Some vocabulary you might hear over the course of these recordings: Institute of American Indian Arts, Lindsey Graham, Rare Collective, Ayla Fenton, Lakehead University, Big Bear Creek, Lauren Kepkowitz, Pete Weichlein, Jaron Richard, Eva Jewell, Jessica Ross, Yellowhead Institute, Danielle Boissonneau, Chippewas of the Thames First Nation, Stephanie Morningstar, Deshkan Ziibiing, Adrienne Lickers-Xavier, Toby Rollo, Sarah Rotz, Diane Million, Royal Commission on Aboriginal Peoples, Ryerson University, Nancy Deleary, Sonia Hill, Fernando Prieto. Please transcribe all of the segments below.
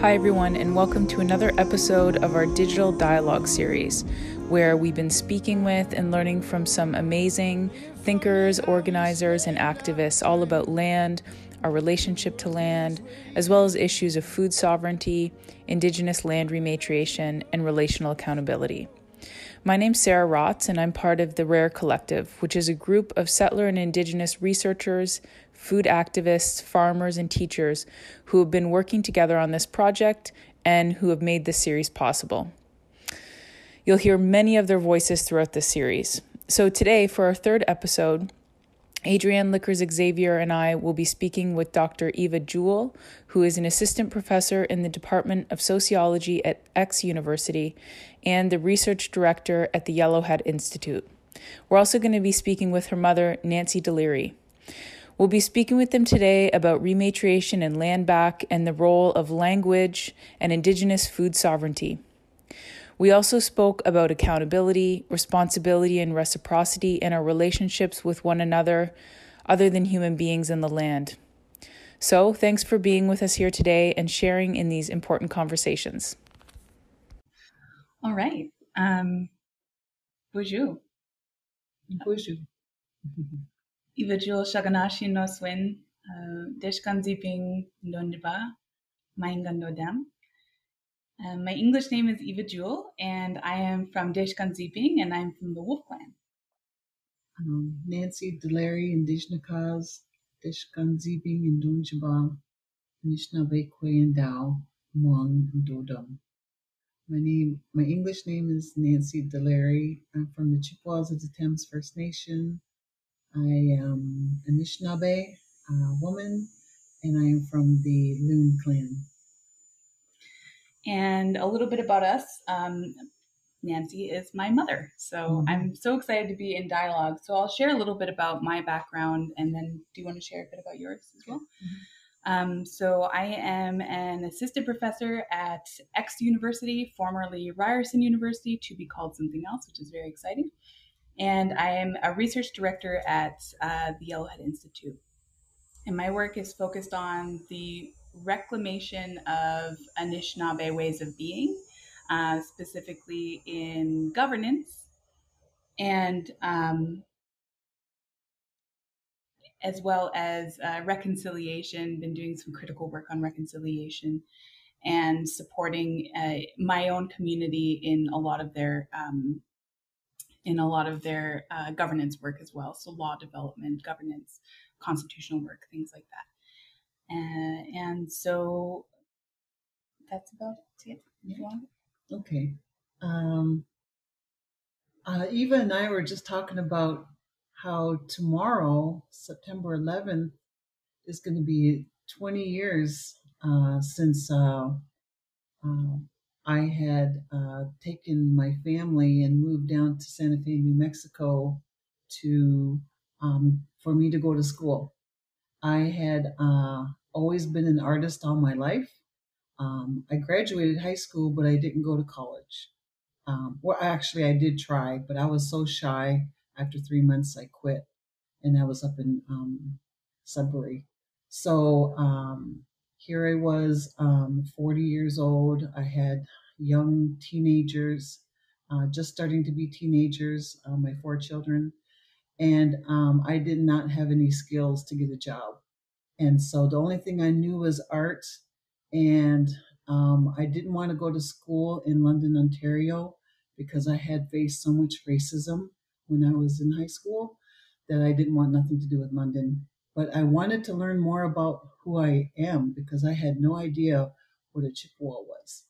Hi everyone, and welcome to another episode of our Digital Dialogue series, where we've been speaking with and learning from some amazing thinkers, organizers, and activists all about land, our relationship to land, as well as issues of food sovereignty, Indigenous land rematriation, and relational accountability. My name's Sarah Rotz, and I'm part of the Rare Collective, which is a group of settler and Indigenous researchers, food activists, farmers, and teachers who have been working together on this project and who have made this series possible. You'll hear many of their voices throughout this series. So today, for our third episode, Adrienne Lickers-Xavier and I will be speaking with Dr. Eva Jewell, who is an assistant professor in the Department of Sociology at X University and the research director at the Yellowhead Institute. We're also going to be speaking with her mother, Nancy Deleary. We'll be speaking with them today about rematriation and land back and the role of language and Indigenous food sovereignty. We also spoke about accountability, responsibility, and reciprocity in our relationships with one another, other than human beings and the land. So, thanks for being with us here today and sharing in these important conversations. All right. Bonjour. Bonjour. Eva Jewell Shaganashi Noswin, Deshkan Ziibiing Ndondiba, Maingandodam. My English name is Eva Jewell, and I am from Deshkan Ziibiing, and I'm from the Wolf Clan. Nancy Deleary, Anishinaakaz, Deshkan Ziibiing, and Ndonjaba, Anishinaabe and Dao, Hmong, and Dodum. My English name is Nancy Deleary. I'm from the Chippewas of the Thames First Nation. I am Anishinaabe, a woman, and I am from the Loon Clan. And a little bit about us. Nancy is my mother, so I'm so excited to be in dialogue. So I'll share a little bit about my background, and then do you want to share a bit about yours as well? Mm-hmm. So I am an assistant professor at X University, formerly Ryerson University, to be called something else, which is very exciting. And I am a research director at the Yellowhead Institute. And my work is focused on the reclamation of Anishinaabe ways of being, specifically in governance, and as well as reconciliation. Been doing some critical work on reconciliation and supporting my own community in a lot of their governance work as well. So law development, governance, constitutional work, things like that. And so that's about it. Yeah. Okay. Eva and I were just talking about how tomorrow, September 11th, is going to be 20 years since I had taken my family and moved down to Santa Fe, New Mexico, to for me to go to school. I had always been an artist all my life. I graduated high school, but I didn't go to college. Well, actually, I did try, but I was so shy. After 3 months, I quit, and I was up in Sudbury. So here I was, 40 years old. I had young teenagers, just starting to be teenagers, my 4 children. And I did not have any skills to get a job. And so the only thing I knew was art. And I didn't want to go to school in London, Ontario, because I had faced so much racism when I was in high school that I didn't want nothing to do with London. But I wanted to learn more about who I am, because I had no idea what a Chippewa was.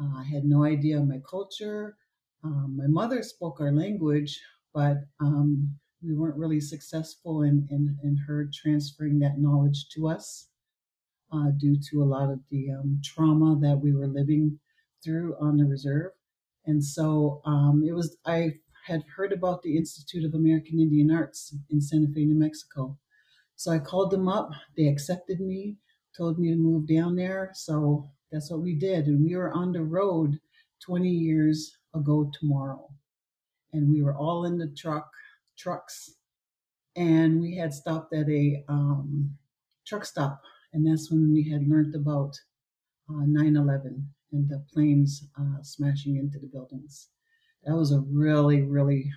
I had no idea my culture. My mother spoke our language, but we weren't really successful in her transferring that knowledge to us due to a lot of the trauma that we were living through on the reserve. And so I had heard about the Institute of American Indian Arts in Santa Fe, New Mexico. So I called them up. They accepted me, told me to move down there. So that's what we did. And we were on the road 20 years ago tomorrow. and we were all in the trucks, and we had stopped at a truck stop, and that's when we had learned about 9/11 and the planes smashing into the buildings. That was a really, really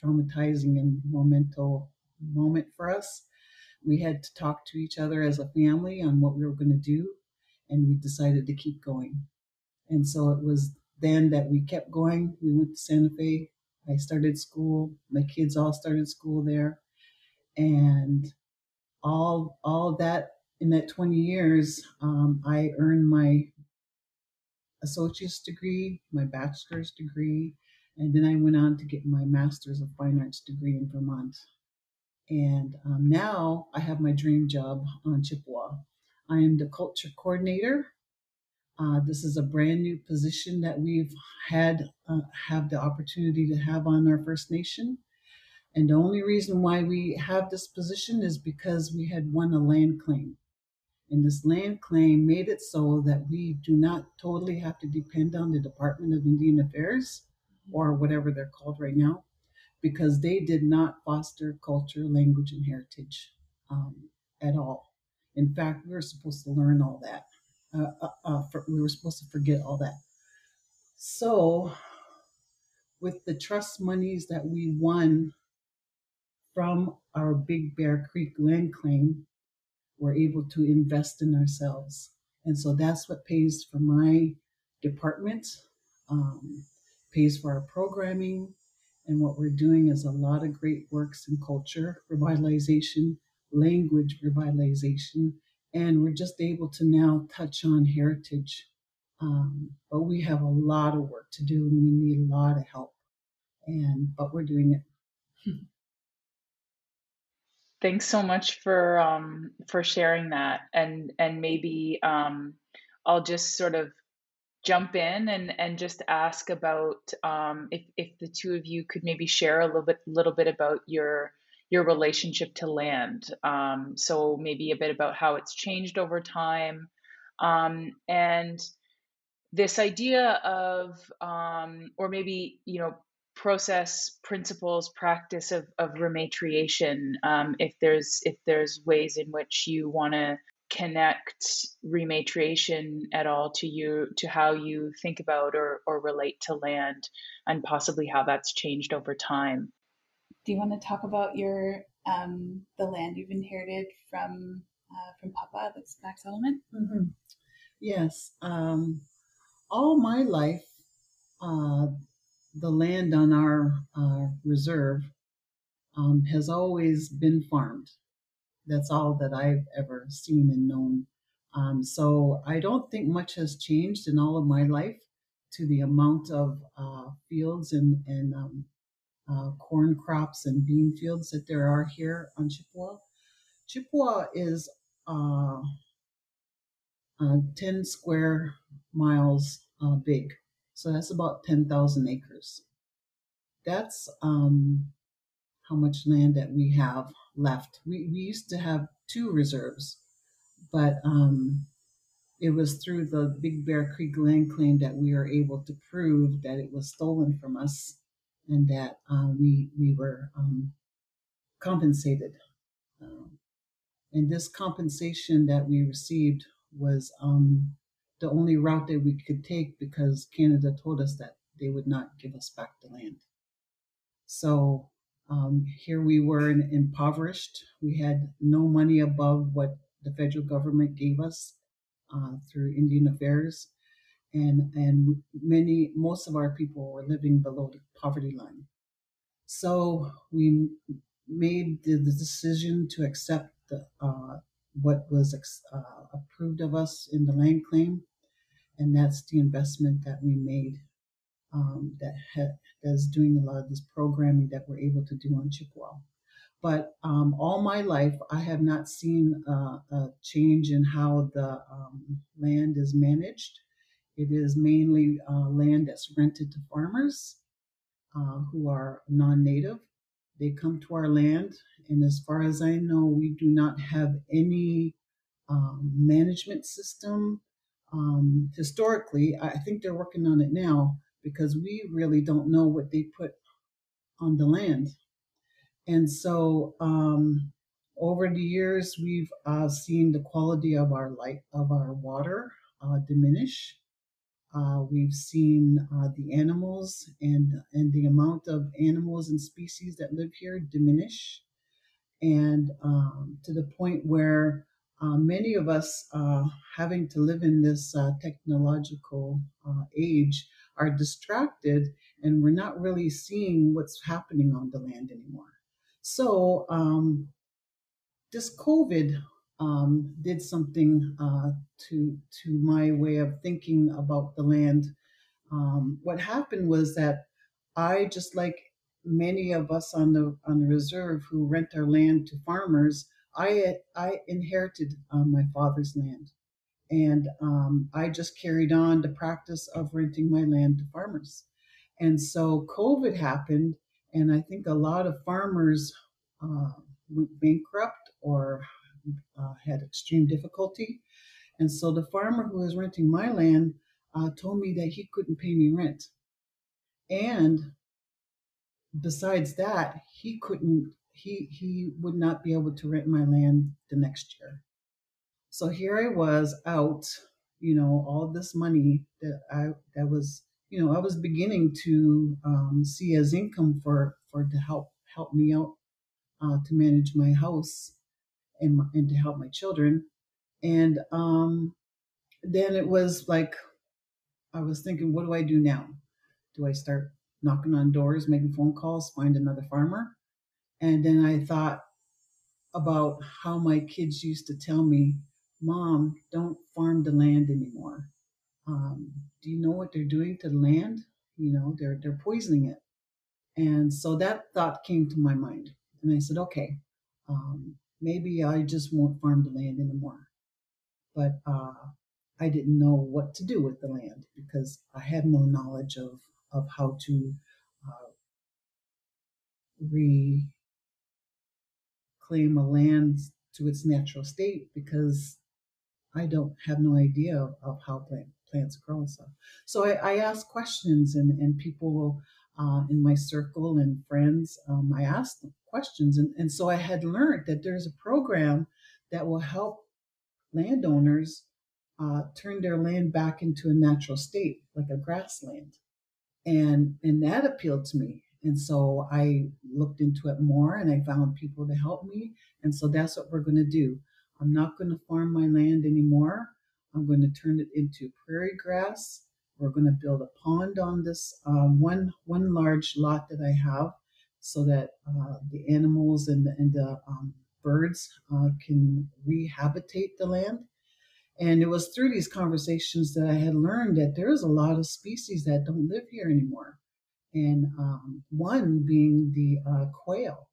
traumatizing and monumental moment for us. We had to talk to each other as a family on what we were going to do, and we decided to keep going. And so it was then that we kept going. We went to Santa Fe. I started school. My kids all started school there. And all that, in that 20 years, I earned my associate's degree, my bachelor's degree, and then I went on to get my master's of fine arts degree in Vermont. And now I have my dream job on Chippewa. I am the culture coordinator. This is a brand new position that we've had, have the opportunity to have on our First Nation. And the only reason why we have this position is because we had won a land claim. And this land claim made it so that we do not totally have to depend on the Department of Indian Affairs, or whatever they're called right now, because they did not foster culture, language, and heritage at all. In fact, we were supposed to learn all that. We were supposed to forget all that. So with the trust monies that we won from our Big Bear Creek land claim, we're able to invest in ourselves. And so that's what pays for my department, pays for our programming. And what we're doing is a lot of great works in culture revitalization, language revitalization, and we're just able to now touch on heritage. But we have a lot of work to do, and we need a lot of help, but we're doing it. Thanks so much for sharing that, and maybe I'll just sort of jump in and just ask about if the two of you could maybe share a little bit about your relationship to land. So maybe a bit about how it's changed over time, and this idea of or maybe, you know, process, principles, practice of rematriation. If there's ways in which you want to connect rematriation at all to how you think about or relate to land, and possibly how that's changed over time. Do you want to talk about your the land you've inherited from Papa, that's Black Solomon? Mm-hmm. Yes. All my life, the land on our reserve has always been farmed. That's all that I've ever seen and known. So I don't think much has changed in all of my life to the amount of fields and corn crops and bean fields that there are here on Chippewa. Chippewa is 10 square miles big. So that's about 10,000 acres. That's how much land that we have left. We used to have 2 reserves, but it was through the Big Bear Creek land claim that we are able to prove that it was stolen from us, and that we were compensated. And this compensation that we received was the only route that we could take, because Canada told us that they would not give us back the land. So here we were impoverished. We had no money above what the federal government gave us through Indian Affairs. And most of our people were living below the poverty line. So we made the decision to accept what was approved of us in the land claim, and that's the investment that we made that is doing a lot of this programming that we're able to do on Chippewa. But all my life, I have not seen a change in how the land is managed. It is mainly land that's rented to farmers who are non-native. They come to our land, and as far as I know, we do not have any management system. Historically, I think they're working on it now, because we really don't know what they put on the land. And so over the years, we've seen the quality of our light, of our water diminish. We've seen the animals and the amount of animals and species that live here diminish. And to the point where many of us having to live in this technological age are distracted, and we're not really seeing what's happening on the land anymore. So this COVID did something to my way of thinking about the land. What happened was that I, just like many of us on the reserve who rent our land to farmers, I inherited my father's land, and I just carried on the practice of renting my land to farmers. And so COVID happened, and I think a lot of farmers went bankrupt or had extreme difficulty. And so the farmer who was renting my land told me that he couldn't pay me rent. And besides that, he would not be able to rent my land the next year. So here I was out, you know, all this money that that was, you know, I was beginning to see as income for to help me out to manage my house and to help my children. And then it was like, I was thinking, what do I do now? Do I start knocking on doors, making phone calls, find another farmer? And then I thought about how my kids used to tell me, Mom, don't farm the land anymore. Do you know what they're doing to the land? You know, they're poisoning it. And so that thought came to my mind. And I said, okay, maybe I just won't farm the land anymore. But I didn't know what to do with the land because I had no knowledge of how to reclaim a land to its natural state, because I don't have no idea of how plants grow and stuff. So I asked questions, and people in my circle and friends, I asked them questions. And so I had learned that there's a program that will help landowners turn their land back into a natural state, like a grassland. And that appealed to me. And so I looked into it more, and I found people to help me. And so that's what we're going to do. I'm not going to farm my land anymore. I'm going to turn it into prairie grass. We're going to build a pond on this one large lot that I have, so that the animals and the birds can rehabilitate the land. And it was through these conversations that I had learned that there is a lot of species that don't live here anymore. And one being the quail.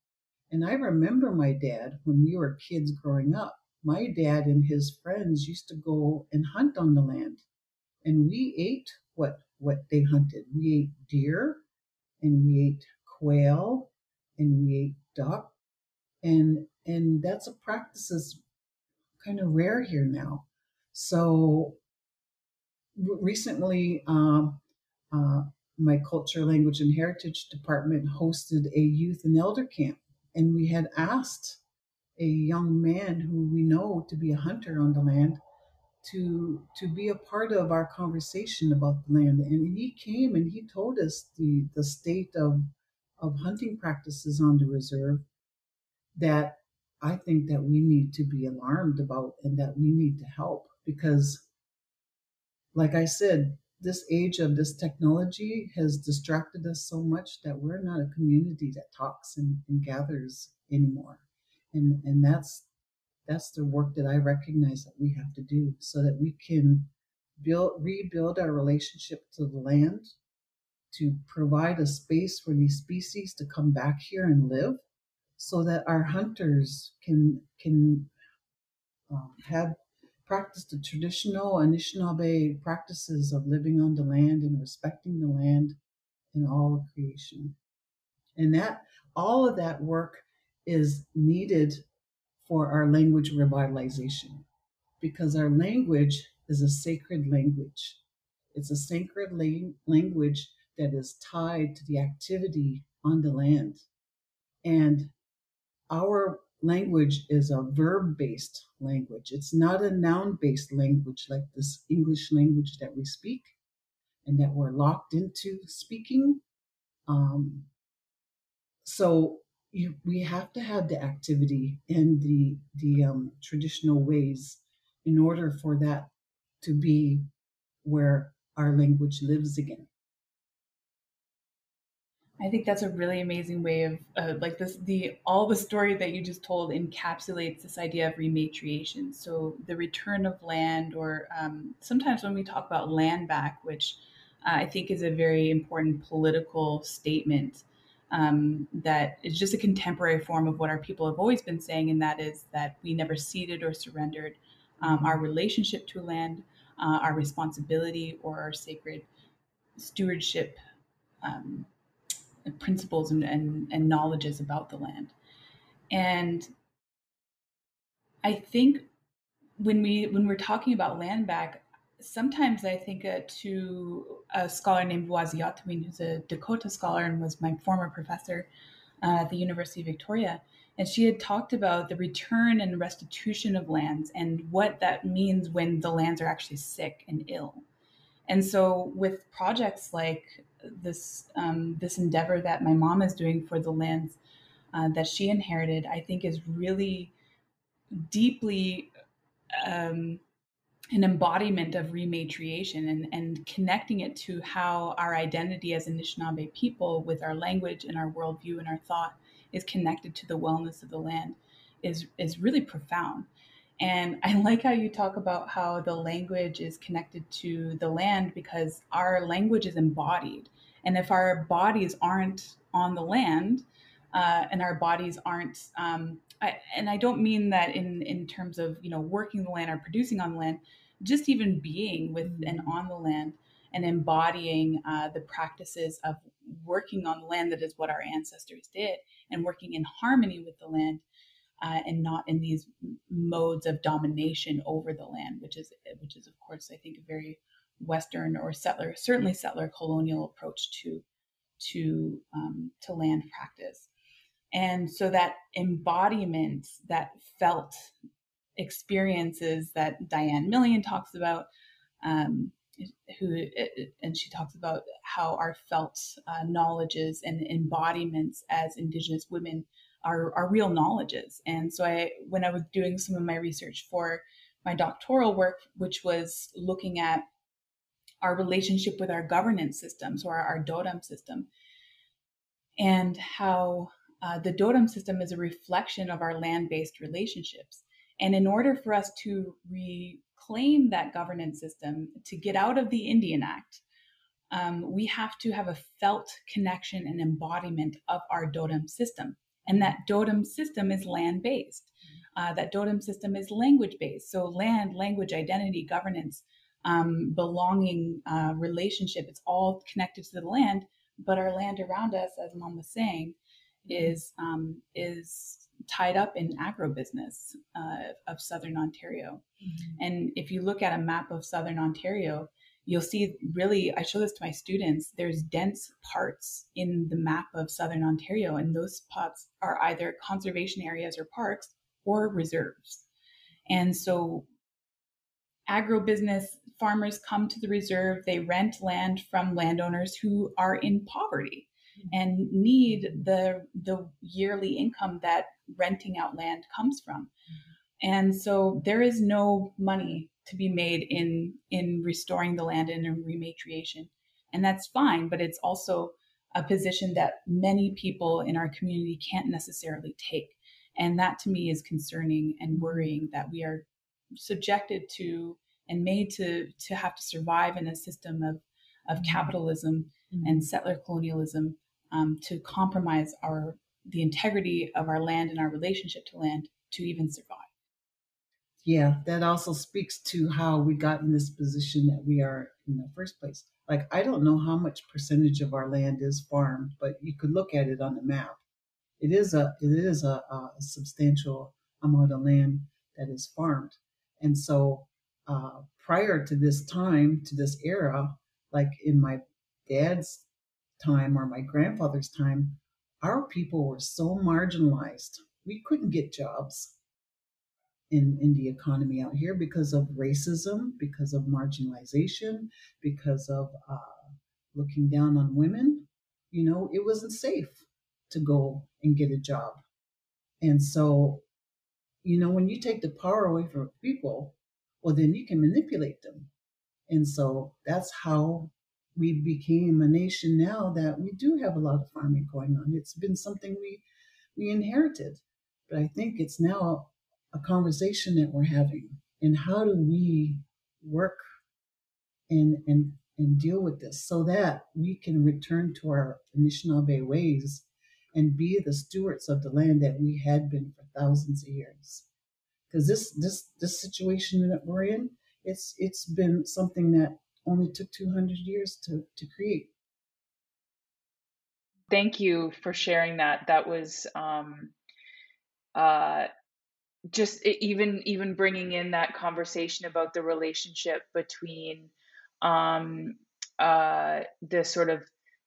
And I remember my dad, when we were kids growing up, my dad and his friends used to go and hunt on the land. And we ate what they hunted. We ate deer, and we ate quail, and we ate duck. And that's a practice that's kind of rare here now. So recently, my Culture, Language, and Heritage Department hosted a youth and elder camp. And we had asked a young man who we know to be a hunter on the land to be a part of our conversation about the land. And he came and he told us the state of hunting practices on the reserve that I think that we need to be alarmed about, and that we need to help, because, like I said, this age of this technology has distracted us so much that we're not a community that talks and gathers anymore. And that's the work that I recognize that we have to do, so that we can rebuild our relationship to the land, to provide a space for these species to come back here and live, so that our hunters can have practice the traditional Anishinaabe practices of living on the land and respecting the land and all of creation. And that all of that work is needed for our language revitalization, because our language is a sacred language. It's a sacred language that is tied to the activity on the land. And our language is a verb-based language. It's not a noun-based language like this English language that we speak and that we're locked into speaking. So we have to have the activity and the traditional ways in order for that to be where our language lives again. I think that's a really amazing way of all the story that you just told encapsulates this idea of rematriation. So the return of land, or sometimes when we talk about land back, which I think is a very important political statement that is just a contemporary form of what our people have always been saying. And that is that we never ceded or surrendered our relationship to land, our responsibility, or our sacred stewardship principles and knowledges about the land. And I think when we're talking about land back, sometimes I think to a scholar named Waziyatawin, who's a Dakota scholar and was my former professor at the University of Victoria. And she had talked about the return and restitution of lands and what that means when the lands are actually sick and ill. And so with projects like this this endeavor that my mom is doing for the lands that she inherited, I think is really deeply an embodiment of rematriation and connecting it to how our identity as Anishinaabe people with our language and our worldview and our thought is connected to the wellness of the land is really profound. And I like how you talk about how the language is connected to the land, because our language is embodied. And if our bodies aren't on the land and our bodies aren't, and I don't mean that in terms of, working the land or producing on the land, just even being with and on the land and embodying the practices of working on the land, that is what our ancestors did, and working in harmony with the land and not in these modes of domination over the land, which is of course, I think, a very Western or certainly settler colonial approach to land practice. And so that embodiment, that felt experiences that Diane Million talks about, and she talks about how our felt knowledges and embodiments as Indigenous women are real knowledges. And so when I was doing some of my research for my doctoral work, which was looking at our relationship with our governance systems, or our Dodam system, and how the Dodam system is a reflection of our land-based relationships. And in order for us to reclaim that governance system, to get out of the Indian Act, we have to have a felt connection and embodiment of our Dodam system. And that Dodam system is land-based. That Dodam system is language-based. So land, language, identity, governance, belonging, relationship, it's all connected to the land. But our land around us, as Mom was saying, is tied up in agribusiness of Southern Ontario. Mm-hmm. And if you look at a map of Southern Ontario, you'll see, really, I show this to my students, there's dense parts in the map of Southern Ontario, and those parts are either conservation areas or parks or reserves. And so agribusiness farmers come to the reserve, they rent land from landowners who are in poverty and need the yearly income that renting out land comes from. And so there is no money to be made in restoring the land and in rematriation. And that's fine, but it's also a position that many people in our community can't necessarily take. And that, to me, is concerning and worrying, that we are subjected to and made to have to survive in a system of capitalism and settler colonialism, to compromise the integrity of our land and our relationship to land to even survive. Yeah, that also speaks to how we got in this position that we are in the first place. Like, I don't know how much percentage of our land is farmed, but you could look at it on the map. It is a substantial amount of land that is farmed. And so prior to this time, to this era, like in my dad's time or my grandfather's time, our people were so marginalized. We couldn't get jobs in the economy out here because of racism, because of marginalization, because of looking down on women. You know, it wasn't safe to go and get a job. And so, you know, when you take the power away from people, well, then you can manipulate them. And so that's how we became a nation now that we do have a lot of farming going on. It's been something we inherited, but I think it's now a conversation that we're having, and how do we work and deal with this so that we can return to our Anishinaabe ways and be the stewards of the land that we had been for thousands of years. Because this situation that we're in, it's been something that only took 200 years to create. Thank you for sharing that. That was just even bringing in that conversation about the relationship between the sort of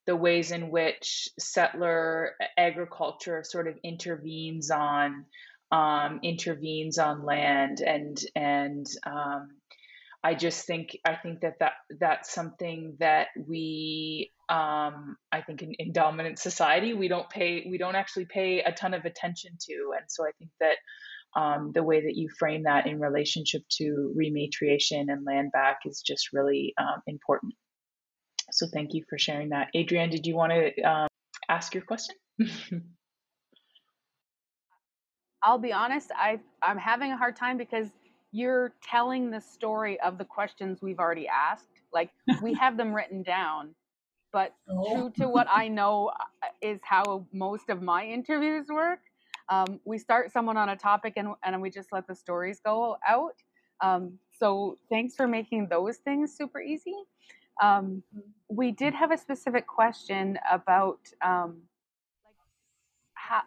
the ways in which settler agriculture sort of intervenes on land, and I think that's something that we I think in dominant society we don't actually pay a ton of attention to, and so I think that the way that you frame that in relationship to rematriation and land back is just really important. So thank you for sharing that. Adrienne, did you want to ask your question? I'll be honest, I'm having a hard time because you're telling the story of the questions we've already asked. Like, we have them written down, but true to what I know is how most of my interviews work. We start someone on a topic and we just let the stories go out. So thanks for making those things super easy. We did have a specific question about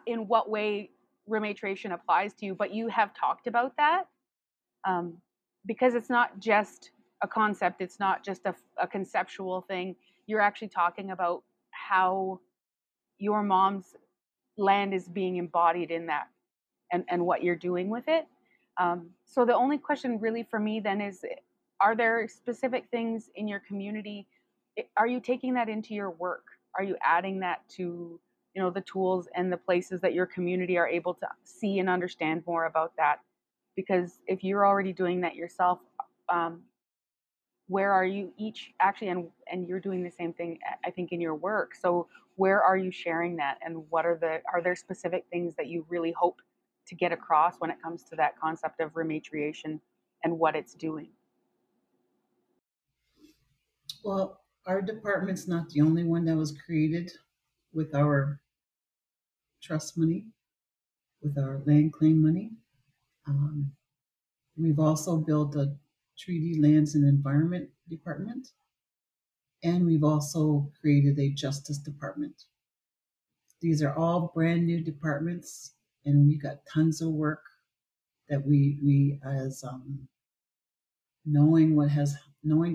in what way rematriation applies to you, but you have talked about that because it's not just a concept. It's not just a conceptual thing. You're actually talking about how your mom's land is being embodied in that and what you're doing with it. So the only question really for me then is, are there specific things in your community? Are you taking that into your work? Are you adding that to, you know, the tools and the places that your community are able to see and understand more about that? Because if you're already doing that yourself, where are you each actually, and you're doing the same thing, I think, in your work. So where are you sharing that, and what are there specific things that you really hope to get across when it comes to that concept of rematriation and what it's doing? Well, our department's not the only one that was created with our trust money, with our land claim money. We've also built a Treaty Lands and Environment Department, and we've also created a Justice Department. These are all brand new departments, and we got tons of work that we as knowing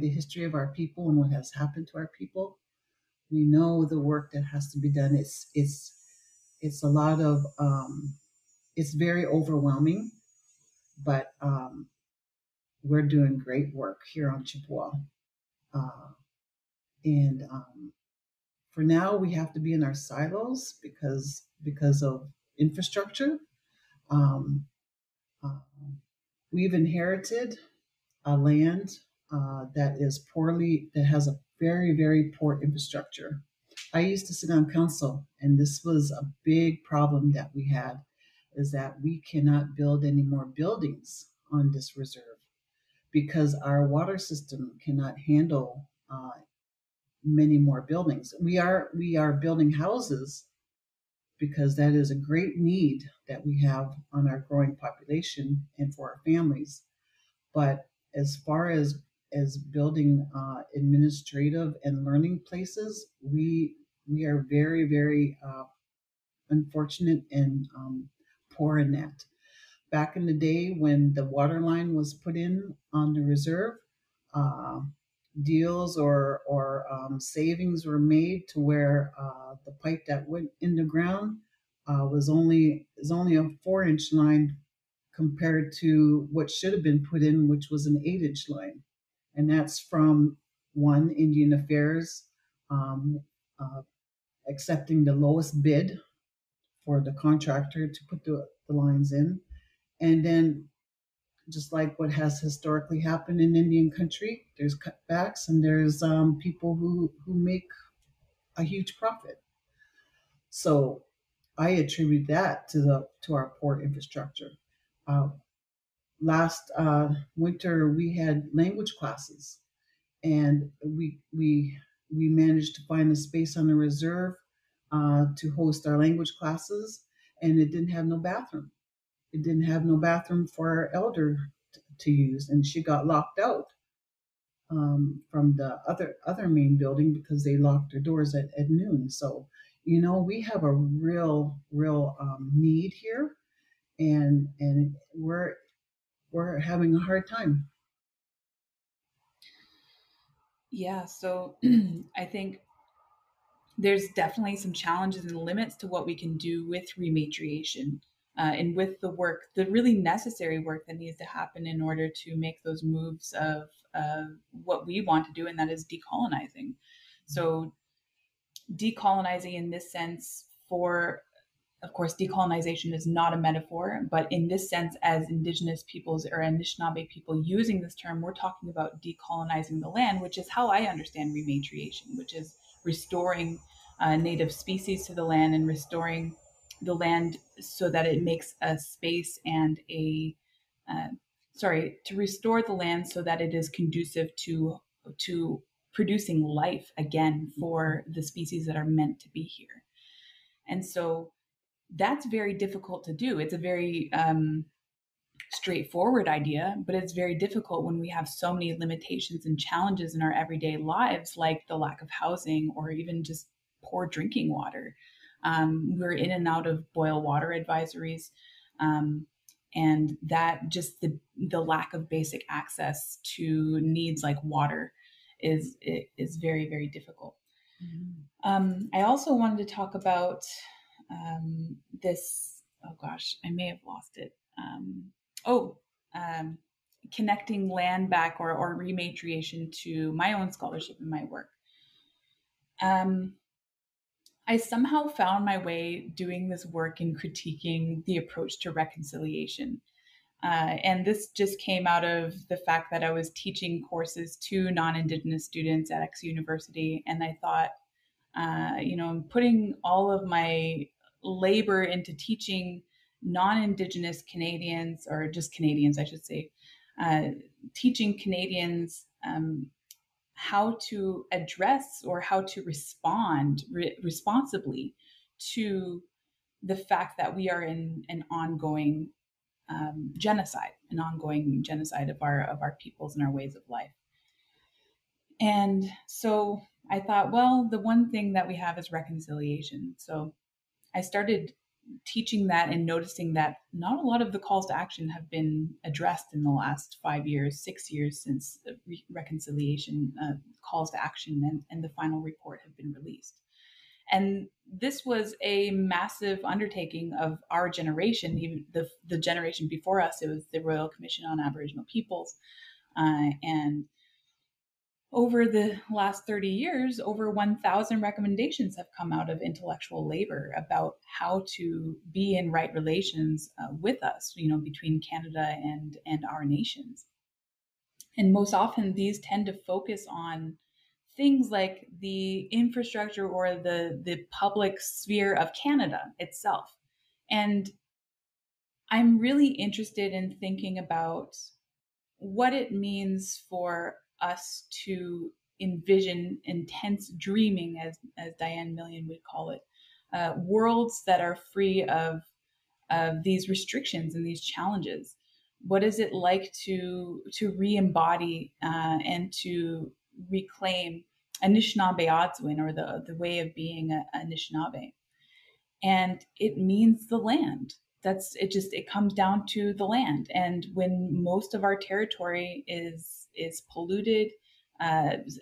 the history of our people and what has happened to our people, we know the work that has to be done. It's a lot of it's very overwhelming, but we're doing great work here on Chippewa. And for now, we have to be in our silos because of infrastructure. We've inherited a land that has a very, very poor infrastructure. I used to sit on council, and this was a big problem that we had, is that we cannot build any more buildings on this reserve, because our water system cannot handle many more buildings. We are building houses because that is a great need that we have on our growing population and for our families. But as far as building administrative and learning places, we are very, very unfortunate and poor in that. Back in the day when the water line was put in on the reserve, deals or savings were made to where the pipe that went in the ground was only a 4-inch line compared to what should have been put in, which was an 8-inch line. And that's from one, Indian Affairs accepting the lowest bid for the contractor to put the lines in. And then just like what has historically happened in Indian country, there's cutbacks and there's people who make a huge profit. So I attribute that to our poor infrastructure. Last winter, we had language classes, and we managed to find a space on the reserve to host our language classes, and it didn't have no bathroom. It didn't have no bathroom for our elder to use, and she got locked out from the other main building because they locked their doors at noon. So, you know, we have a real need here, and we're having a hard time. Yeah, so I think there's definitely some challenges and limits to what we can do with rematriation. And with the work, the really necessary work that needs to happen in order to make those moves of what we want to do, and that is decolonizing. So decolonizing in this sense for, of course, decolonization is not a metaphor, but in this sense, as Indigenous peoples or Anishinaabe people using this term, we're talking about decolonizing the land, which is how I understand rematriation, which is restoring native species to the land and restoring the land so that it makes a space and to restore the land so that it is conducive to producing life again for the species that are meant to be here. And so that's very difficult to do. It's a very straightforward idea, but it's very difficult when we have so many limitations and challenges in our everyday lives, like the lack of housing or even just poor drinking water. We're in and out of boil water advisories, and that just the lack of basic access to needs like water is very, very difficult. Mm-hmm. I also wanted to talk about this. Oh gosh, I may have lost it. Connecting land back or rematriation to my own scholarship and my work. I somehow found my way doing this work in critiquing the approach to reconciliation. And this just came out of the fact that I was teaching courses to non-Indigenous students at X University. And I thought, I'm putting all of my labor into teaching non-Indigenous Canadians, or just Canadians, I should say, teaching Canadians how to address or how to respond responsibly to the fact that we are in an ongoing genocide of our peoples and our ways of life. And so I thought, well, the one thing that we have is reconciliation. So I started teaching that and noticing that not a lot of the calls to action have been addressed in the last 6 years since the reconciliation calls to action and the final report have been released. And this was a massive undertaking of our generation, even the generation before us. It was the Royal Commission on Aboriginal Peoples. And over the last 30 years, over 1,000 recommendations have come out of intellectual labor about how to be in right relations with us, you know, between Canada and our nations. And most often these tend to focus on things like the infrastructure or the public sphere of Canada itself. And I'm really interested in thinking about what it means for us to envision intense dreaming, as Diane Million would call it, worlds that are free of these restrictions and these challenges. What is it like to re-embody and to reclaim Anishinaabemowin, or the way of being Anishinaabe? And it means the land. It comes down to the land. And when most of our territory is polluted, has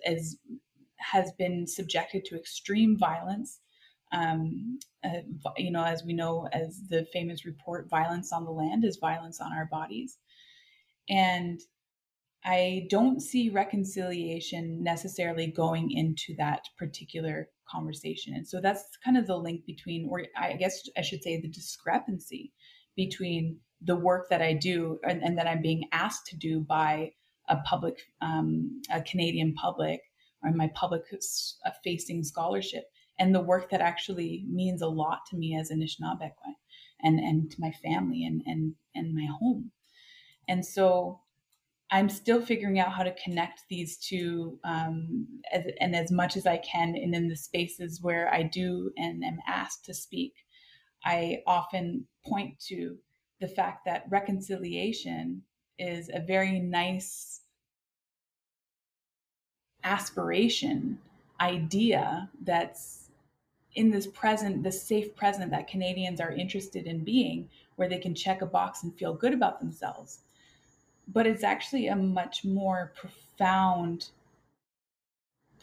been subjected to extreme violence. As we know, as the famous report, violence on the land is violence on our bodies. And I don't see reconciliation necessarily going into that particular conversation. And so that's kind of the link between, or I guess I should say the discrepancy between the work that I do and that I'm being asked to do by a public, a Canadian public, or my public facing scholarship, and the work that actually means a lot to me as Anishinaabe and to my family and my home. And so I'm still figuring out how to connect these two as much as I can. And in the spaces where I do and am asked to speak, I often point to the fact that reconciliation is a very nice aspiration, idea that's in this present, the safe present that Canadians are interested in being, where they can check a box and feel good about themselves. But it's actually a much more profound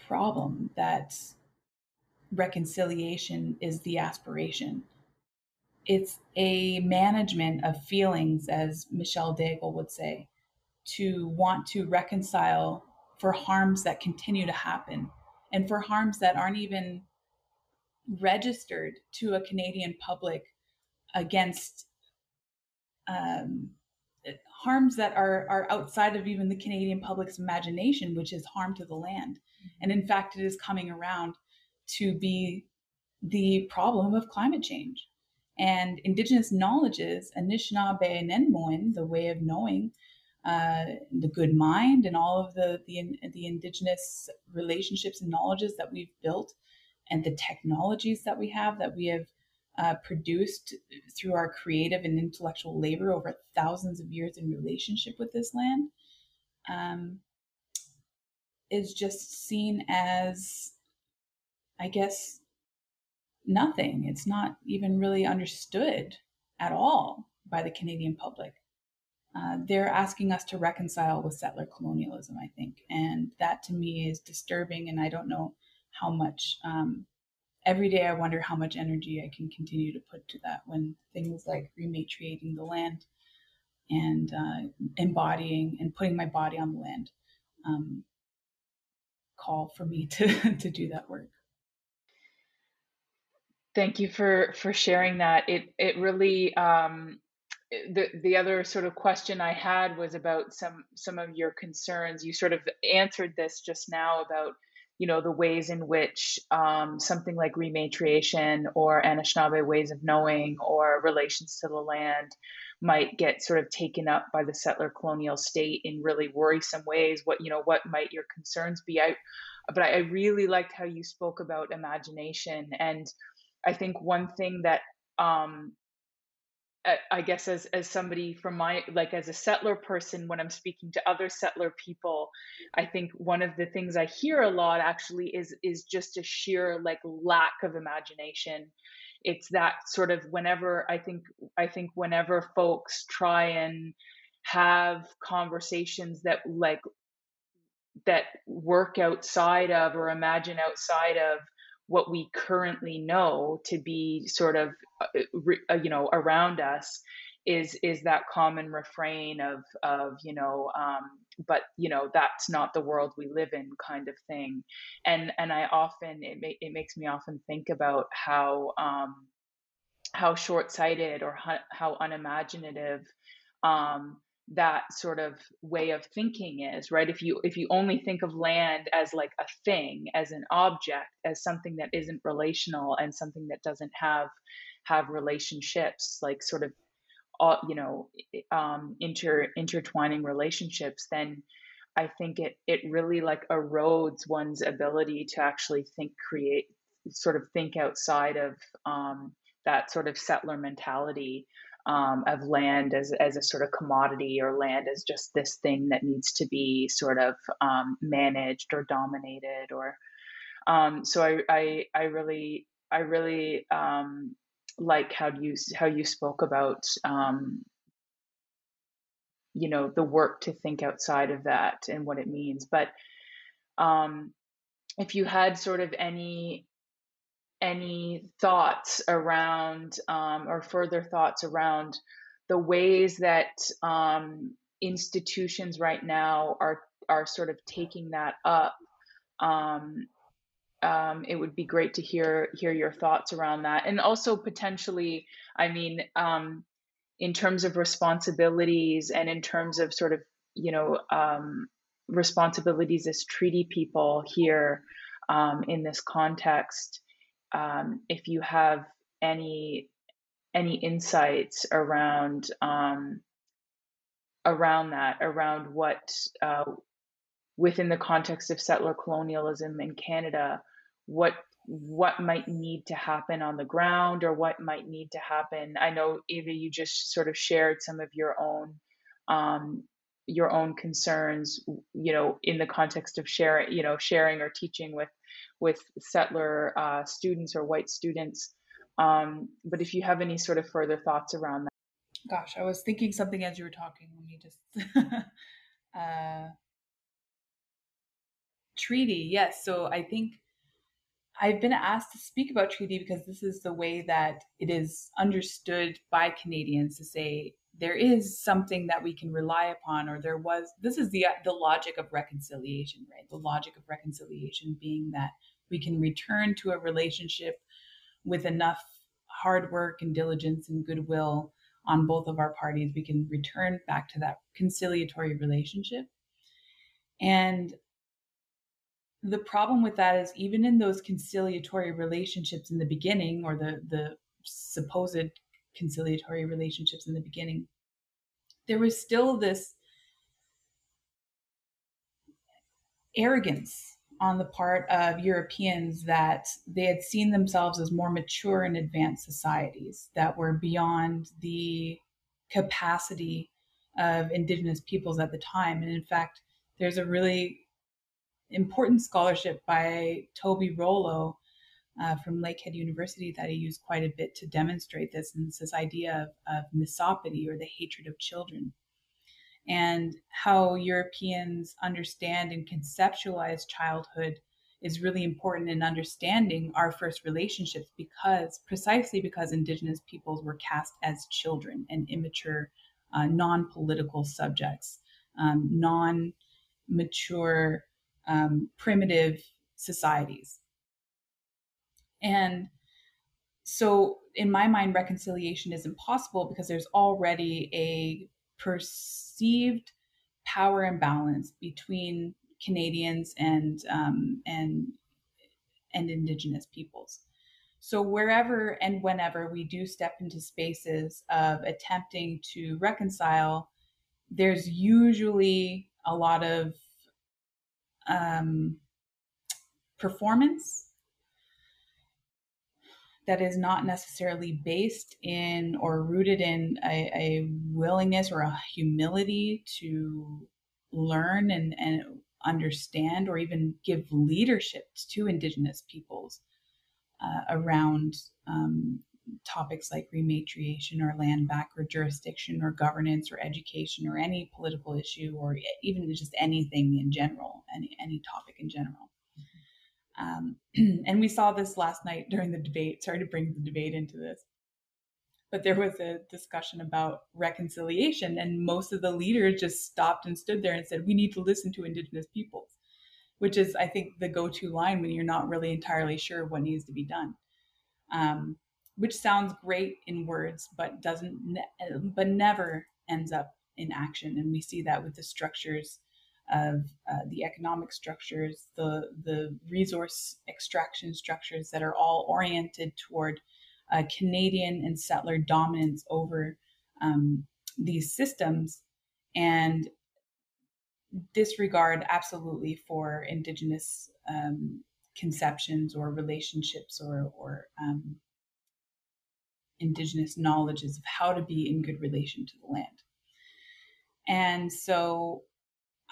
problem that reconciliation is the aspiration. It's a management of feelings, as Michelle Daigle would say, to want to reconcile for harms that continue to happen and for harms that aren't even registered to a Canadian public against harms that are outside of even the Canadian public's imagination, which is harm to the land. And in fact, it is coming around to be the problem of climate change. And Indigenous knowledges, Anishinaabemowin, the way of knowing, the good mind, and all of the Indigenous relationships and knowledges that we've built, and the technologies that we have produced through our creative and intellectual labor over thousands of years in relationship with this land, is just seen as, I guess, nothing. It's not even really understood at all by the Canadian public. They're asking us to reconcile with settler colonialism, I think. And that to me is disturbing. And I don't know how much, every day I wonder how much energy I can continue to put to that when things like rematriating the land and embodying and putting my body on the land call for me to do that work. Thank you for sharing that. It really, the other sort of question I had was about some of your concerns. You sort of answered this just now about, you know, the ways in which something like rematriation or Anishinaabe ways of knowing or relations to the land might get sort of taken up by the settler colonial state in really worrisome ways. What might your concerns be? But I really liked how you spoke about imagination. And I think one thing that I guess as somebody from my, like as a settler person, when I'm speaking to other settler people, I think one of the things I hear a lot actually is just a sheer like lack of imagination. It's that sort of whenever I think whenever folks try and have conversations that work outside of or imagine outside of what we currently know to be sort of, around us is that common refrain of that's not the world we live in kind of thing. And I often, it makes me often think about how short-sighted or how unimaginative, that sort of way of thinking is, right? If you only think of land as like a thing, as an object, as something that isn't relational and something that doesn't have relationships, like sort of intertwining relationships, then I think it really like erodes one's ability to actually think outside of that sort of settler mentality. Of land as a sort of commodity, or land as just this thing that needs to be sort of managed or dominated, or so. I really like how you spoke about the work to think outside of that and what it means. But if you had sort of any thoughts around or further thoughts around the ways that institutions right now are sort of taking that up. It would be great to hear your thoughts around that. And also potentially, I mean, in terms of responsibilities and in terms of sort of, you know, responsibilities as treaty people here in this context, if you have any insights around that, around what within the context of settler colonialism in Canada, what might need to happen on the ground, or what might need to happen? I know, Eva, you just sort of shared some of your own concerns, you know, in the context of sharing or teaching with settler students or white students. But if you have any sort of further thoughts around that. Gosh, I was thinking something as you were talking. Let me just, treaty. Yes. So I think I've been asked to speak about treaty because this is the way that it is understood by Canadians, to say there is something that we can rely upon, or there was, this is the logic of reconciliation, right? The logic of reconciliation being that we can return to a relationship with enough hard work and diligence and goodwill on both of our parties, we can return back to that conciliatory relationship. And the problem with that is, even in those conciliatory relationships in the beginning, or the supposed conciliatory relationships in the beginning, there was still this arrogance on the part of Europeans that they had seen themselves as more mature and advanced societies that were beyond the capacity of Indigenous peoples at the time. And in fact, there's a really important scholarship by Toby Rollo from Lakehead University that he used quite a bit to demonstrate this, and it's this idea of misophony, or the hatred of children, and how Europeans understand and conceptualize childhood is really important in understanding our first relationships, precisely because Indigenous peoples were cast as children and immature, non-political subjects, non-mature, primitive societies. And so in my mind, reconciliation is impossible because there's already a perceived power imbalance between Canadians and Indigenous peoples. So wherever and whenever we do step into spaces of attempting to reconcile, there's usually a lot of performance that is not necessarily based in or rooted in a willingness or a humility to learn and understand, or even give leadership to Indigenous peoples around topics like rematriation or land back or jurisdiction or governance or education or any political issue, or even just anything in general, any topic in general. And we saw this last night during the debate. Sorry to bring the debate into this, but there was a discussion about reconciliation, and most of the leaders just stopped and stood there and said, we need to listen to Indigenous peoples, which is, I think, the go-to line when you're not really entirely sure what needs to be done, which sounds great in words, but never ends up in action. And we see that with the structures of the economic structures, the resource extraction structures that are all oriented toward Canadian and settler dominance over these systems, and disregard absolutely for Indigenous conceptions or relationships or Indigenous knowledges of how to be in good relation to the land. And so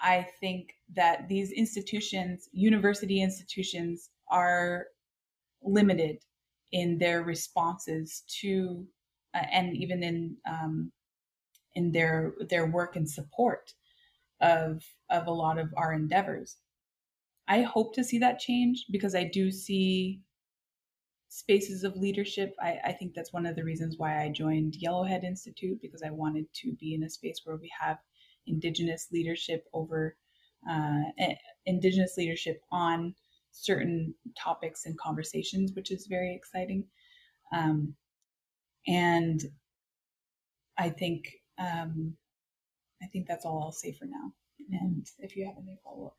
I think that these institutions, university institutions, are limited in their responses to, and even in their work and support of a lot of our endeavors. I hope to see that change because I do see spaces of leadership. I think that's one of the reasons why I joined Yellowhead Institute, because I wanted to be in a space where we have Indigenous leadership over Indigenous leadership on certain topics and conversations, which is very exciting. And I think that's all I'll say for now. And if you have any follow-up,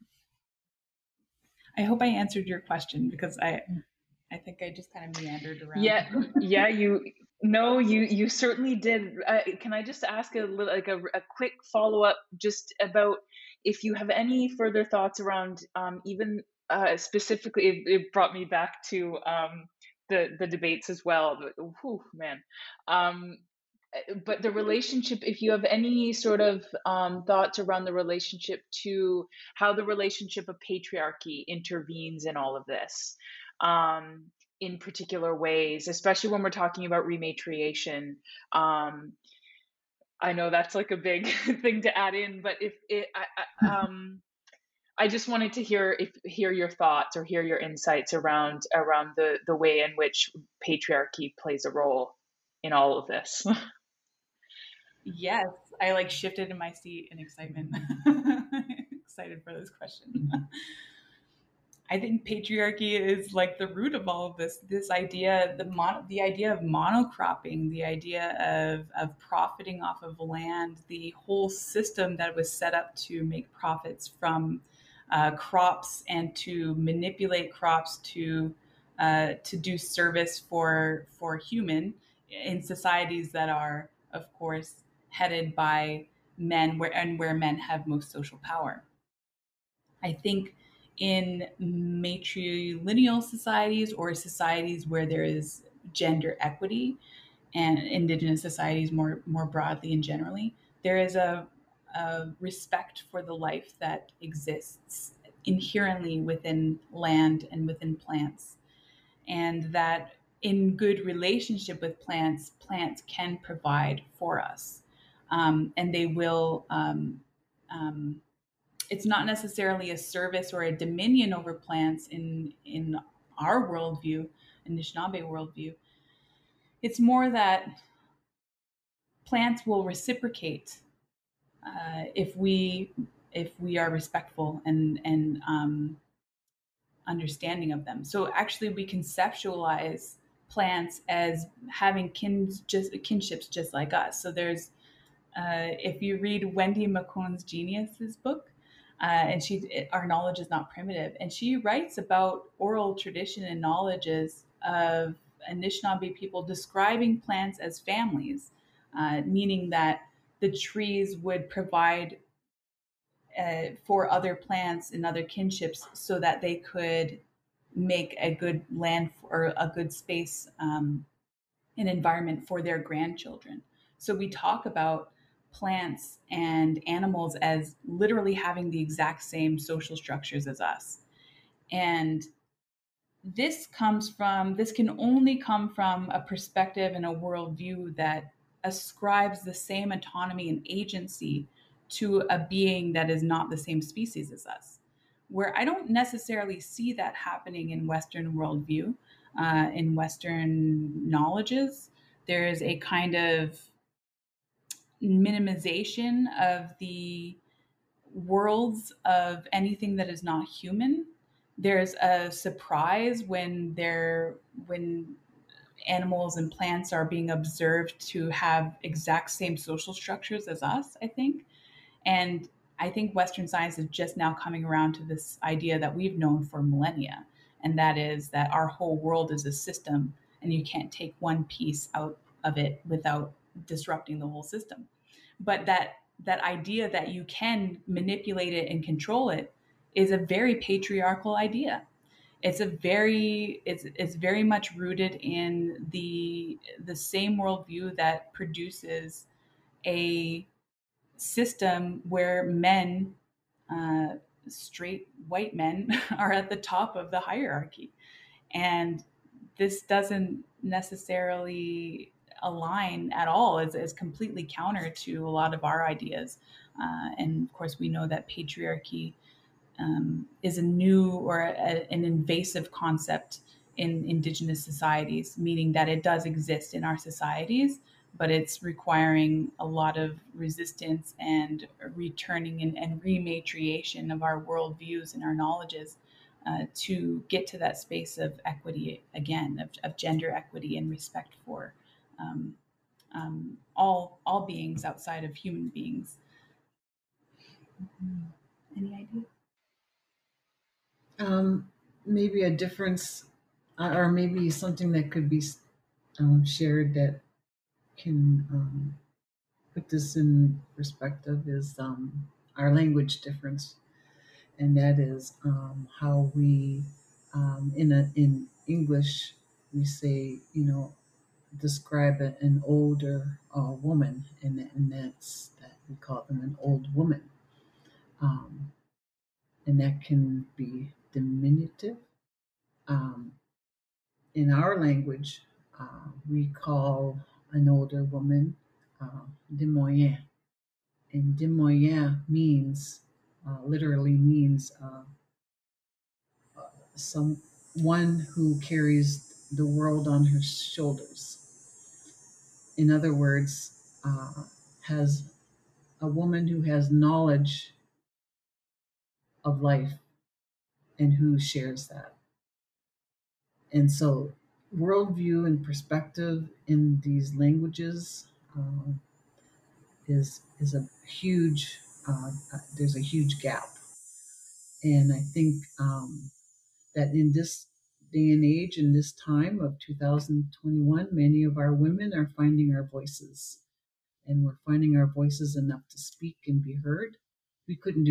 I hope I answered your question, because I think I just kind of meandered around. Yeah, you certainly did. Can I just ask a quick follow-up just about if you have any further thoughts around specifically, it brought me back to the debates as well. Whew, man. But the relationship, if you have any sort of thoughts around the relationship to how the relationship of patriarchy intervenes in all of this in particular ways, especially when we're talking about rematriation. I know that's like a big thing to add in, but I just wanted to hear your thoughts or hear your insights around the way in which patriarchy plays a role in all of this. Yes, I like shifted in my seat in excitement. Excited for this question. I think patriarchy is like the root of all of this. This idea, the idea of monocropping, the idea of profiting off of land, the whole system that was set up to make profits from crops and to manipulate crops to do service for human in societies that are, of course, headed by men, where men have most social power. I think in matrilineal societies or societies where there is gender equity, and Indigenous societies more broadly and generally, there is a respect for the life that exists inherently within land and within plants, and that in good relationship with plants can provide for us, and they will. It's not necessarily a service or a dominion over plants in our worldview, Anishinaabe worldview. It's more that plants will reciprocate if we are respectful and understanding of them. So actually, we conceptualize plants as having kinships just like us. So there's if you read Wendy McCone's Genius's book. And our knowledge is not primitive. And she writes about oral tradition and knowledges of Anishinaabe people describing plants as families, meaning that the trees would provide for other plants and other kinships so that they could make a good land or a good space and environment for their grandchildren. So we talk about plants and animals as literally having the exact same social structures as us. And this can only come from a perspective and a worldview that ascribes the same autonomy and agency to a being that is not the same species as us, where I don't necessarily see that happening in Western worldview, in Western knowledges. There is a kind of minimization of the worlds of anything that is not human. There's a surprise when animals and plants are being observed to have exact same social structures as us, I think. And I think Western science is just now coming around to this idea that we've known for millennia, and that is that our whole world is a system and you can't take one piece out of it without disrupting the whole system. But that idea that you can manipulate it and control it is a very patriarchal idea. It's very much rooted in the same worldview that produces a system where men, straight white men, are at the top of the hierarchy. And this doesn't necessarily align at all. Is completely counter to a lot of our ideas, and of course we know that patriarchy is a new or an invasive concept in Indigenous societies, meaning that it does exist in our societies, but it's requiring a lot of resistance and returning and rematriation of our worldviews and our knowledges to get to that space of equity again, of gender equity and respect for all beings outside of human beings. Any idea? Maybe a difference, or maybe something that could be shared that can put this in perspective is our language difference, and that is how we in English we say, you know, describe an older woman, and that's that we call them an old woman, and that can be diminutive. In our language, we call an older woman demoyenne, and demoyenne means literally means someone who carries the world on her shoulders. In other words, has a woman who has knowledge of life and who shares that. And so worldview and perspective in these languages is a huge, there's a huge gap. And I think that in this day and age, in this time of 2021, many of our women are finding our voices, and we're finding our voices enough to speak and be heard. I couldn't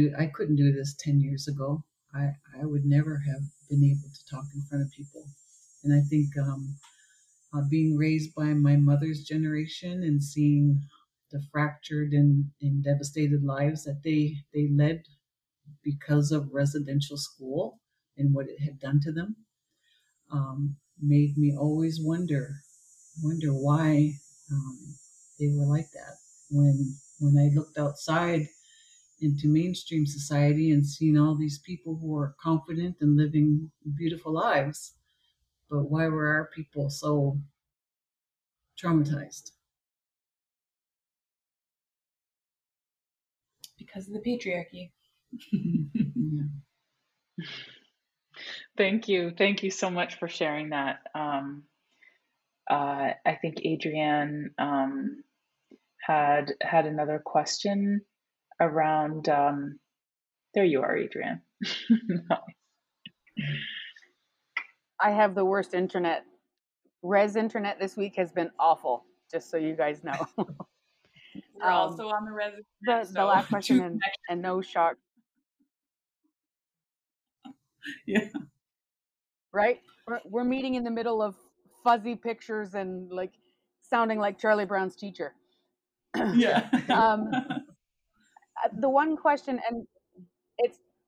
do this 10 years ago. I would never have been able to talk in front of people. And I think being raised by my mother's generation and seeing the fractured and devastated lives that they led because of residential school and what it had done to them, made me always wonder why they were like that. When I looked outside into mainstream society and seen all these people who are confident and living beautiful lives, but why were our people so traumatized? Because of the patriarchy. Yeah. Thank you. Thank you so much for sharing that. I think Adrienne had another question around, there you are, Adrienne. Nice. I have the worst internet. Res internet this week has been awful, just so you guys know. We're also on the res. The last question and no shock. Yeah. Right? We're meeting in the middle of fuzzy pictures and like sounding like Charlie Brown's teacher. Yeah. The one question, and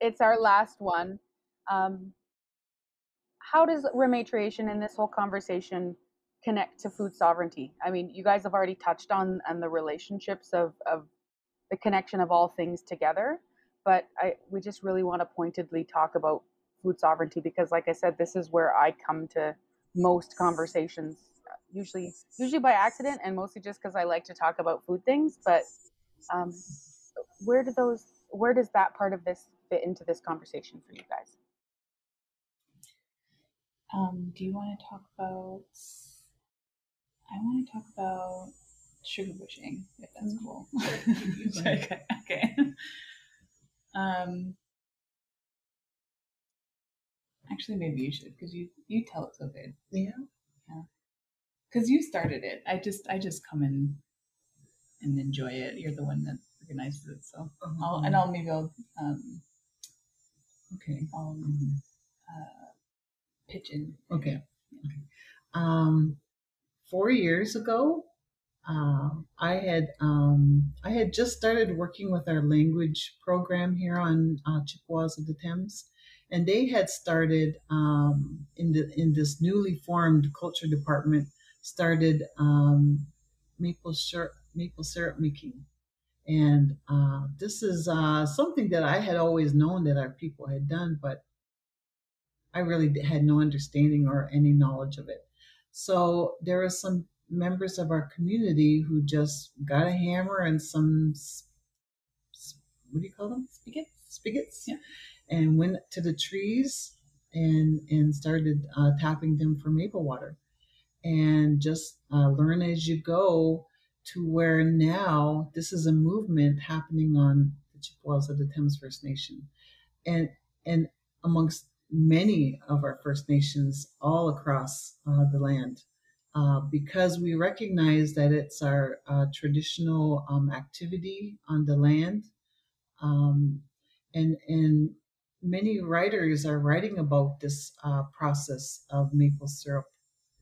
it's our last one. How does rematriation and this whole conversation connect to food sovereignty? I mean, you guys have already touched on the relationships of the connection of all things together, but we just really want to pointedly talk about food sovereignty because, like I said, this is where I come to most conversations, usually by accident and mostly just because I like to talk about food things. But where does that part of this fit into this conversation for you guys? Do you want to talk about? I want to talk about sugar bushing, if that's cool. Okay. Actually, maybe you should, because you tell it so good. Yeah. Because you started it. I just come in and enjoy it. You're the one that organizes it, so mm-hmm. I'll okay. Pitch in. Okay. 4 years ago, I had just started working with our language program here on Chippewas of the Thames, and they had started in this newly formed culture department started maple syrup making, And this is something that I had always known that our people had done, but I really had no understanding or any knowledge of it. So there are some members of our community who just got a hammer and some, what do you call them? Spigots. Spigots. Yeah. And went to the trees and started tapping them for maple water. And just learn as you go, to where now this is a movement happening on the Chippewas of the Thames First Nation. And amongst many of our First Nations all across the land, because we recognize that it's our traditional activity on the land. And many writers are writing about this process of maple syrup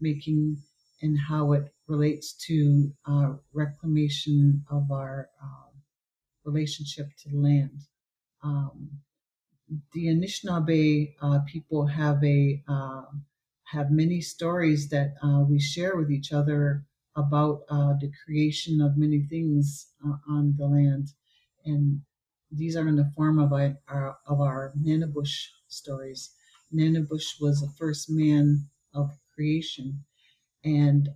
making and how it relates to reclamation of our relationship to land. The Anishinaabe people have many stories that we share with each other about the creation of many things on the land, and these are in the form of our Nanabush stories. Nanabush was the first man of creation. And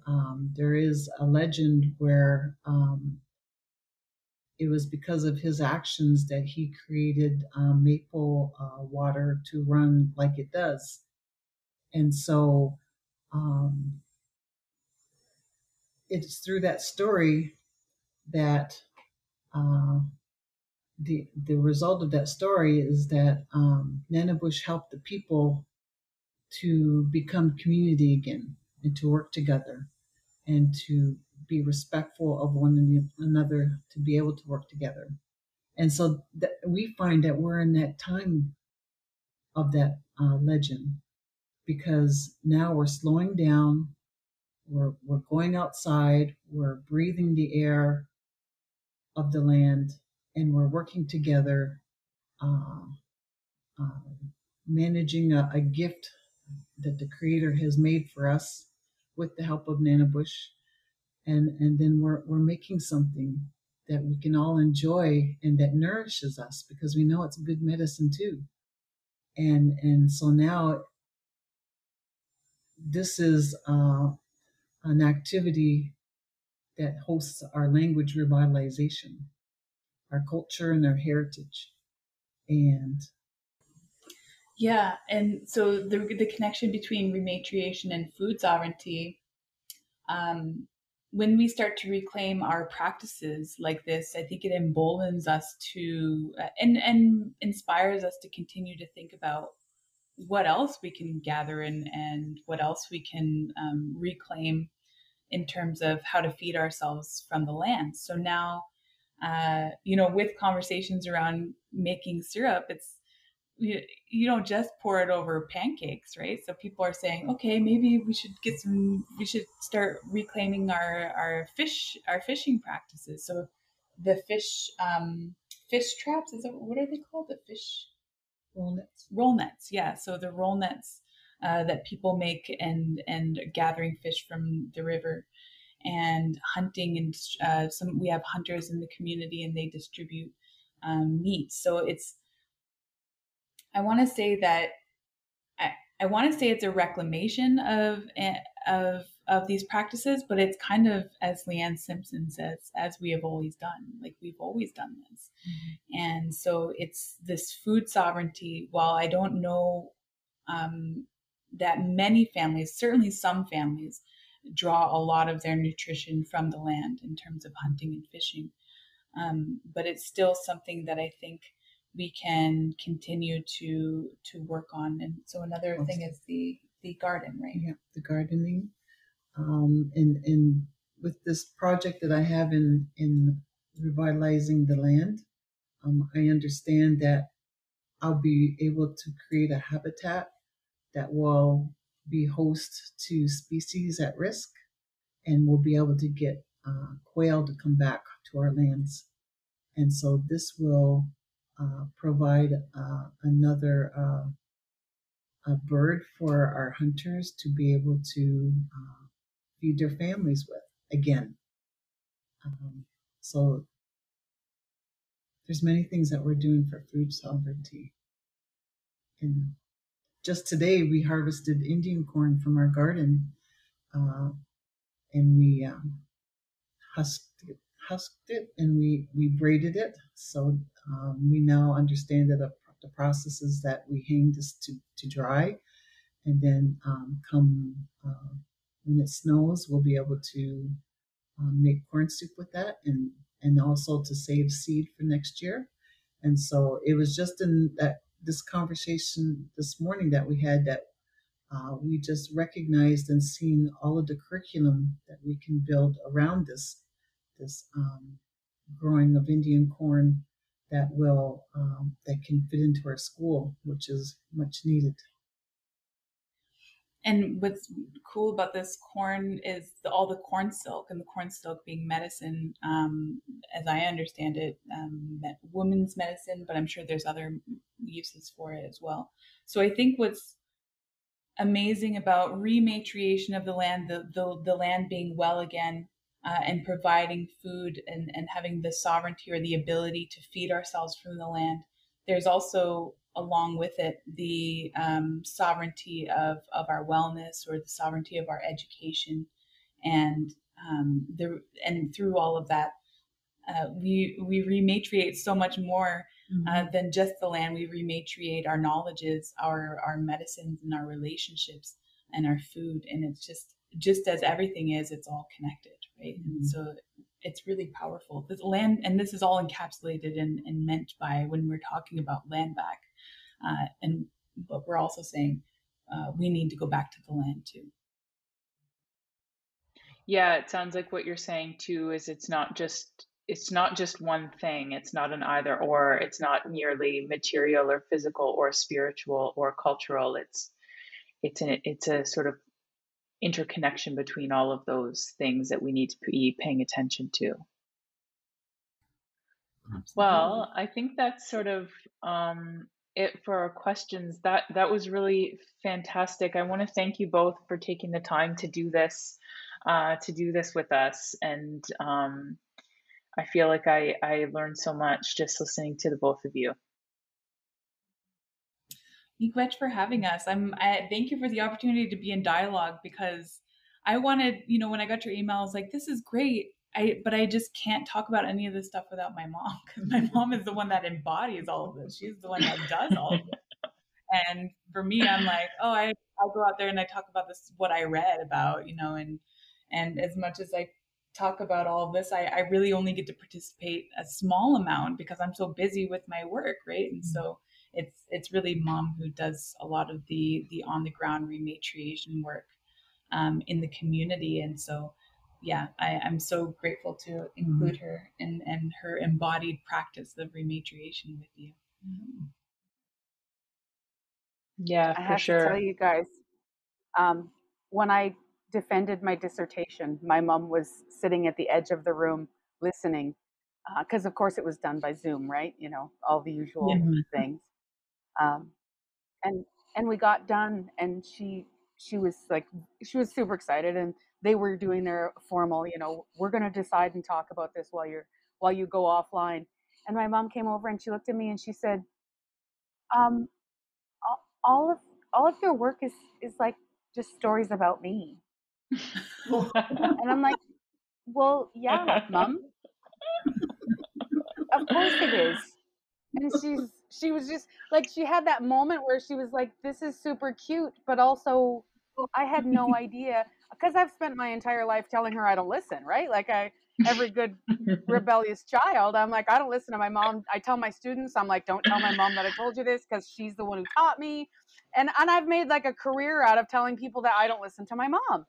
there is a legend where it was because of his actions that he created maple water to run like it does. And so it's through that story that the result of that story is that Nanabush helped the people to become community again, and to work together, and to be respectful of one another, to be able to work together. And so we find that we're in that time of that legend, because now we're slowing down, we're going outside, we're breathing the air of the land, and we're working together, managing a gift that the Creator has made for us with the help of Nanabush. And then we're making something that we can all enjoy and that nourishes us, because we know it's good medicine too. And so now this is an activity that hosts our language revitalization, our culture and our heritage. And yeah, and so the connection between rematriation and food sovereignty, when we start to reclaim our practices like this, I think it emboldens us to and inspires us to continue to think about what else we can gather and what else we can reclaim in terms of how to feed ourselves from the land. So now, with conversations around making syrup, it's, you don't just pour it over pancakes, right? So people are saying, okay, maybe we should start reclaiming our fishing practices. So the fish traps, what are they called? The fish? Roll nets. Yeah. So the roll nets that people make and gathering fish from the river and hunting, and we have hunters in the community and they distribute meat. So I want to say that I want to say it's a reclamation of these practices, but it's kind of, as Leanne Simpson says, as we have always done, like we've always done this. Mm-hmm. And so it's this food sovereignty. While I don't know that many families, certainly some families draw a lot of their nutrition from the land in terms of hunting and fishing. But it's still something that I think we can continue to work on. And so another thing is the garden, right? Yeah, the gardening. And with this project that I have in revitalizing the land, I understand that I'll be able to create a habitat that will be host to species at risk, and we'll be able to get quail to come back to our lands. And so this will provide another a bird for our hunters to be able to feed their families with again. So There's many things that we're doing for food sovereignty. And just today, we harvested Indian corn from our garden, and we husked it, and we braided it. So we now understand that the processes that we hang this to dry, and then come when it snows, we'll be able to make corn soup with that, and also to save seed for next year. And so it was just in this conversation this morning that we had that we just recognized and seen all of the curriculum that we can build around this growing of Indian corn that will that can fit into our school, which is much needed. And what's cool about this corn is all the corn silk, and the corn silk being medicine, as I understand it, women's medicine, but I'm sure there's other uses for it as well. So I think what's amazing about rematriation of the land, the land being well again, and providing food and having the sovereignty or the ability to feed ourselves from the land, there's also along with it, the sovereignty of our wellness, or the sovereignty of our education, and through all of that, we rematriate so much more than just the land. We rematriate our knowledges, our medicines, and our relationships, and our food. And it's just as everything is, it's all connected, right? Mm-hmm. And so it's really powerful. This land, and this is all encapsulated and meant by when we're talking about land back. But we're also saying we need to go back to the land too. Yeah, it sounds like what you're saying too is it's not just one thing. It's not an either or. It's not merely material or physical or spiritual or cultural. It's a sort of interconnection between all of those things that we need to be paying attention to. Absolutely. Well, I think that's sort of it for our questions. That was really fantastic. I want to thank you both for taking the time to do this with us. And I feel like I learned so much just listening to the both of you. Thank you much for having us. I thank you for the opportunity to be in dialogue, because I wanted, when I got your email, I was like, this is great. But I just can't talk about any of this stuff without my mom, because my mom is the one that embodies all of this. She's the one that does all of this. And for me, I'm like, I go out there and I talk about this, what I read about, and as much as I talk about all this, I really only get to participate a small amount because I'm so busy with my work, right? And so it's really mom who does a lot of the on the ground rematriation work in the community. And so, yeah, I'm so grateful to include her and her embodied practice of rematriation with you. Yeah, for sure. I have to tell you guys, when I defended my dissertation, my mom was sitting at the edge of the room listening, because of course it was done by Zoom, right? All the usual things. And we got done, and she was super excited, and they were doing their formal, we're going to decide and talk about this while you go offline. And my mom came over and she looked at me and she said, all of your work is like just stories about me. And I'm like, well, yeah, Mom, of course it is. And she was just like, she had that moment where she was like, this is super cute, but also I had no idea, because I've spent my entire life telling her I don't listen, right? Like every good rebellious child, I'm like, I don't listen to my mom. I tell my students, I'm like, don't tell my mom that I told you this, because she's the one who taught me. And I've made like a career out of telling people that I don't listen to my mom.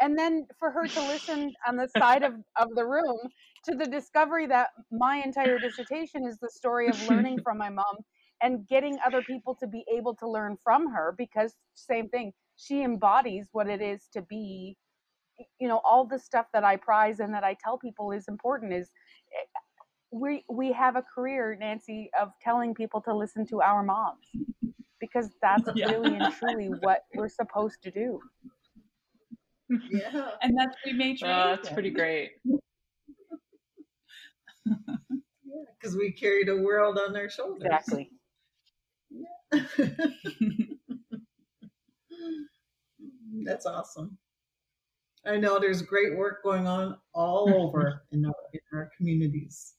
And then for her to listen on the side of the room to the discovery that my entire dissertation is the story of learning from my mom and getting other people to be able to learn from her, because same thing, she embodies what it is to be, all the stuff that I prize and that I tell people is important is we have a career, Nancy, of telling people to listen to our moms, because that's really and truly what we're supposed to do. Yeah, and that's rematriation. That's pretty great. Yeah, because we carried a world on our shoulders. Exactly. Yeah. That's awesome. I know there's great work going on all over in our communities.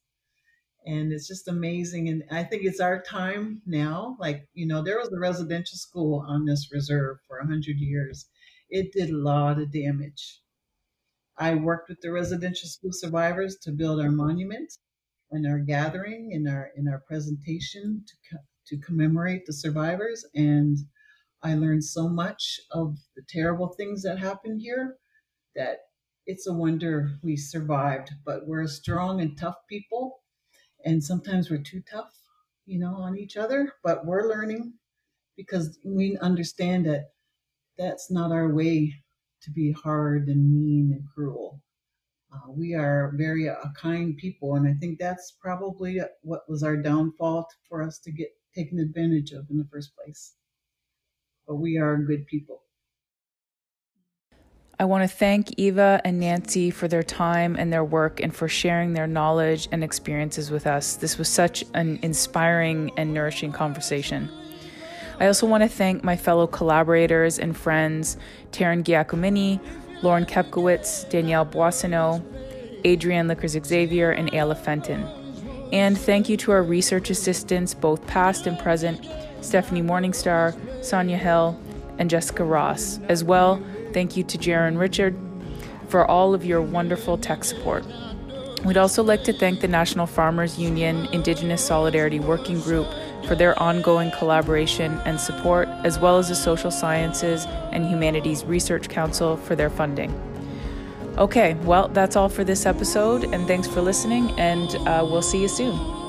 And it's just amazing. And I think it's our time now. Like, you know, there was a residential school on this reserve for 100 years. It did a lot of damage. I worked with the residential school survivors to build our monument and our gathering and our presentation to commemorate the survivors. And I learned so much of the terrible things that happened here that it's a wonder we survived. But we're a strong and tough people. And sometimes we're too tough, you know, on each other, but we're learning because we understand that that's not our way to be hard and mean and cruel. We are very kind people. And I think that's probably what was our downfall for us to get taken advantage of in the first place. But we are good people. I want to thank Eva and Nancy for their time and their work and for sharing their knowledge and experiences with us. This was such an inspiring and nourishing conversation. I also want to thank my fellow collaborators and friends, Taryn Giacomini, Lauren Kepkowitz, Danielle Boissonneau, Adrienne Lickers-Xavier, and Ayla Fenton. And thank you to our research assistants, both past and present, Stephanie Morningstar, Sonia Hill, and Jessica Ross. As well, thank you to Jaron Richard for all of your wonderful tech support. We'd also like to thank the National Farmers Union Indigenous Solidarity Working Group for their ongoing collaboration and support, as well as the Social Sciences and Humanities Research Council for their funding. Okay, well, that's all for this episode, and thanks for listening, and we'll see you soon.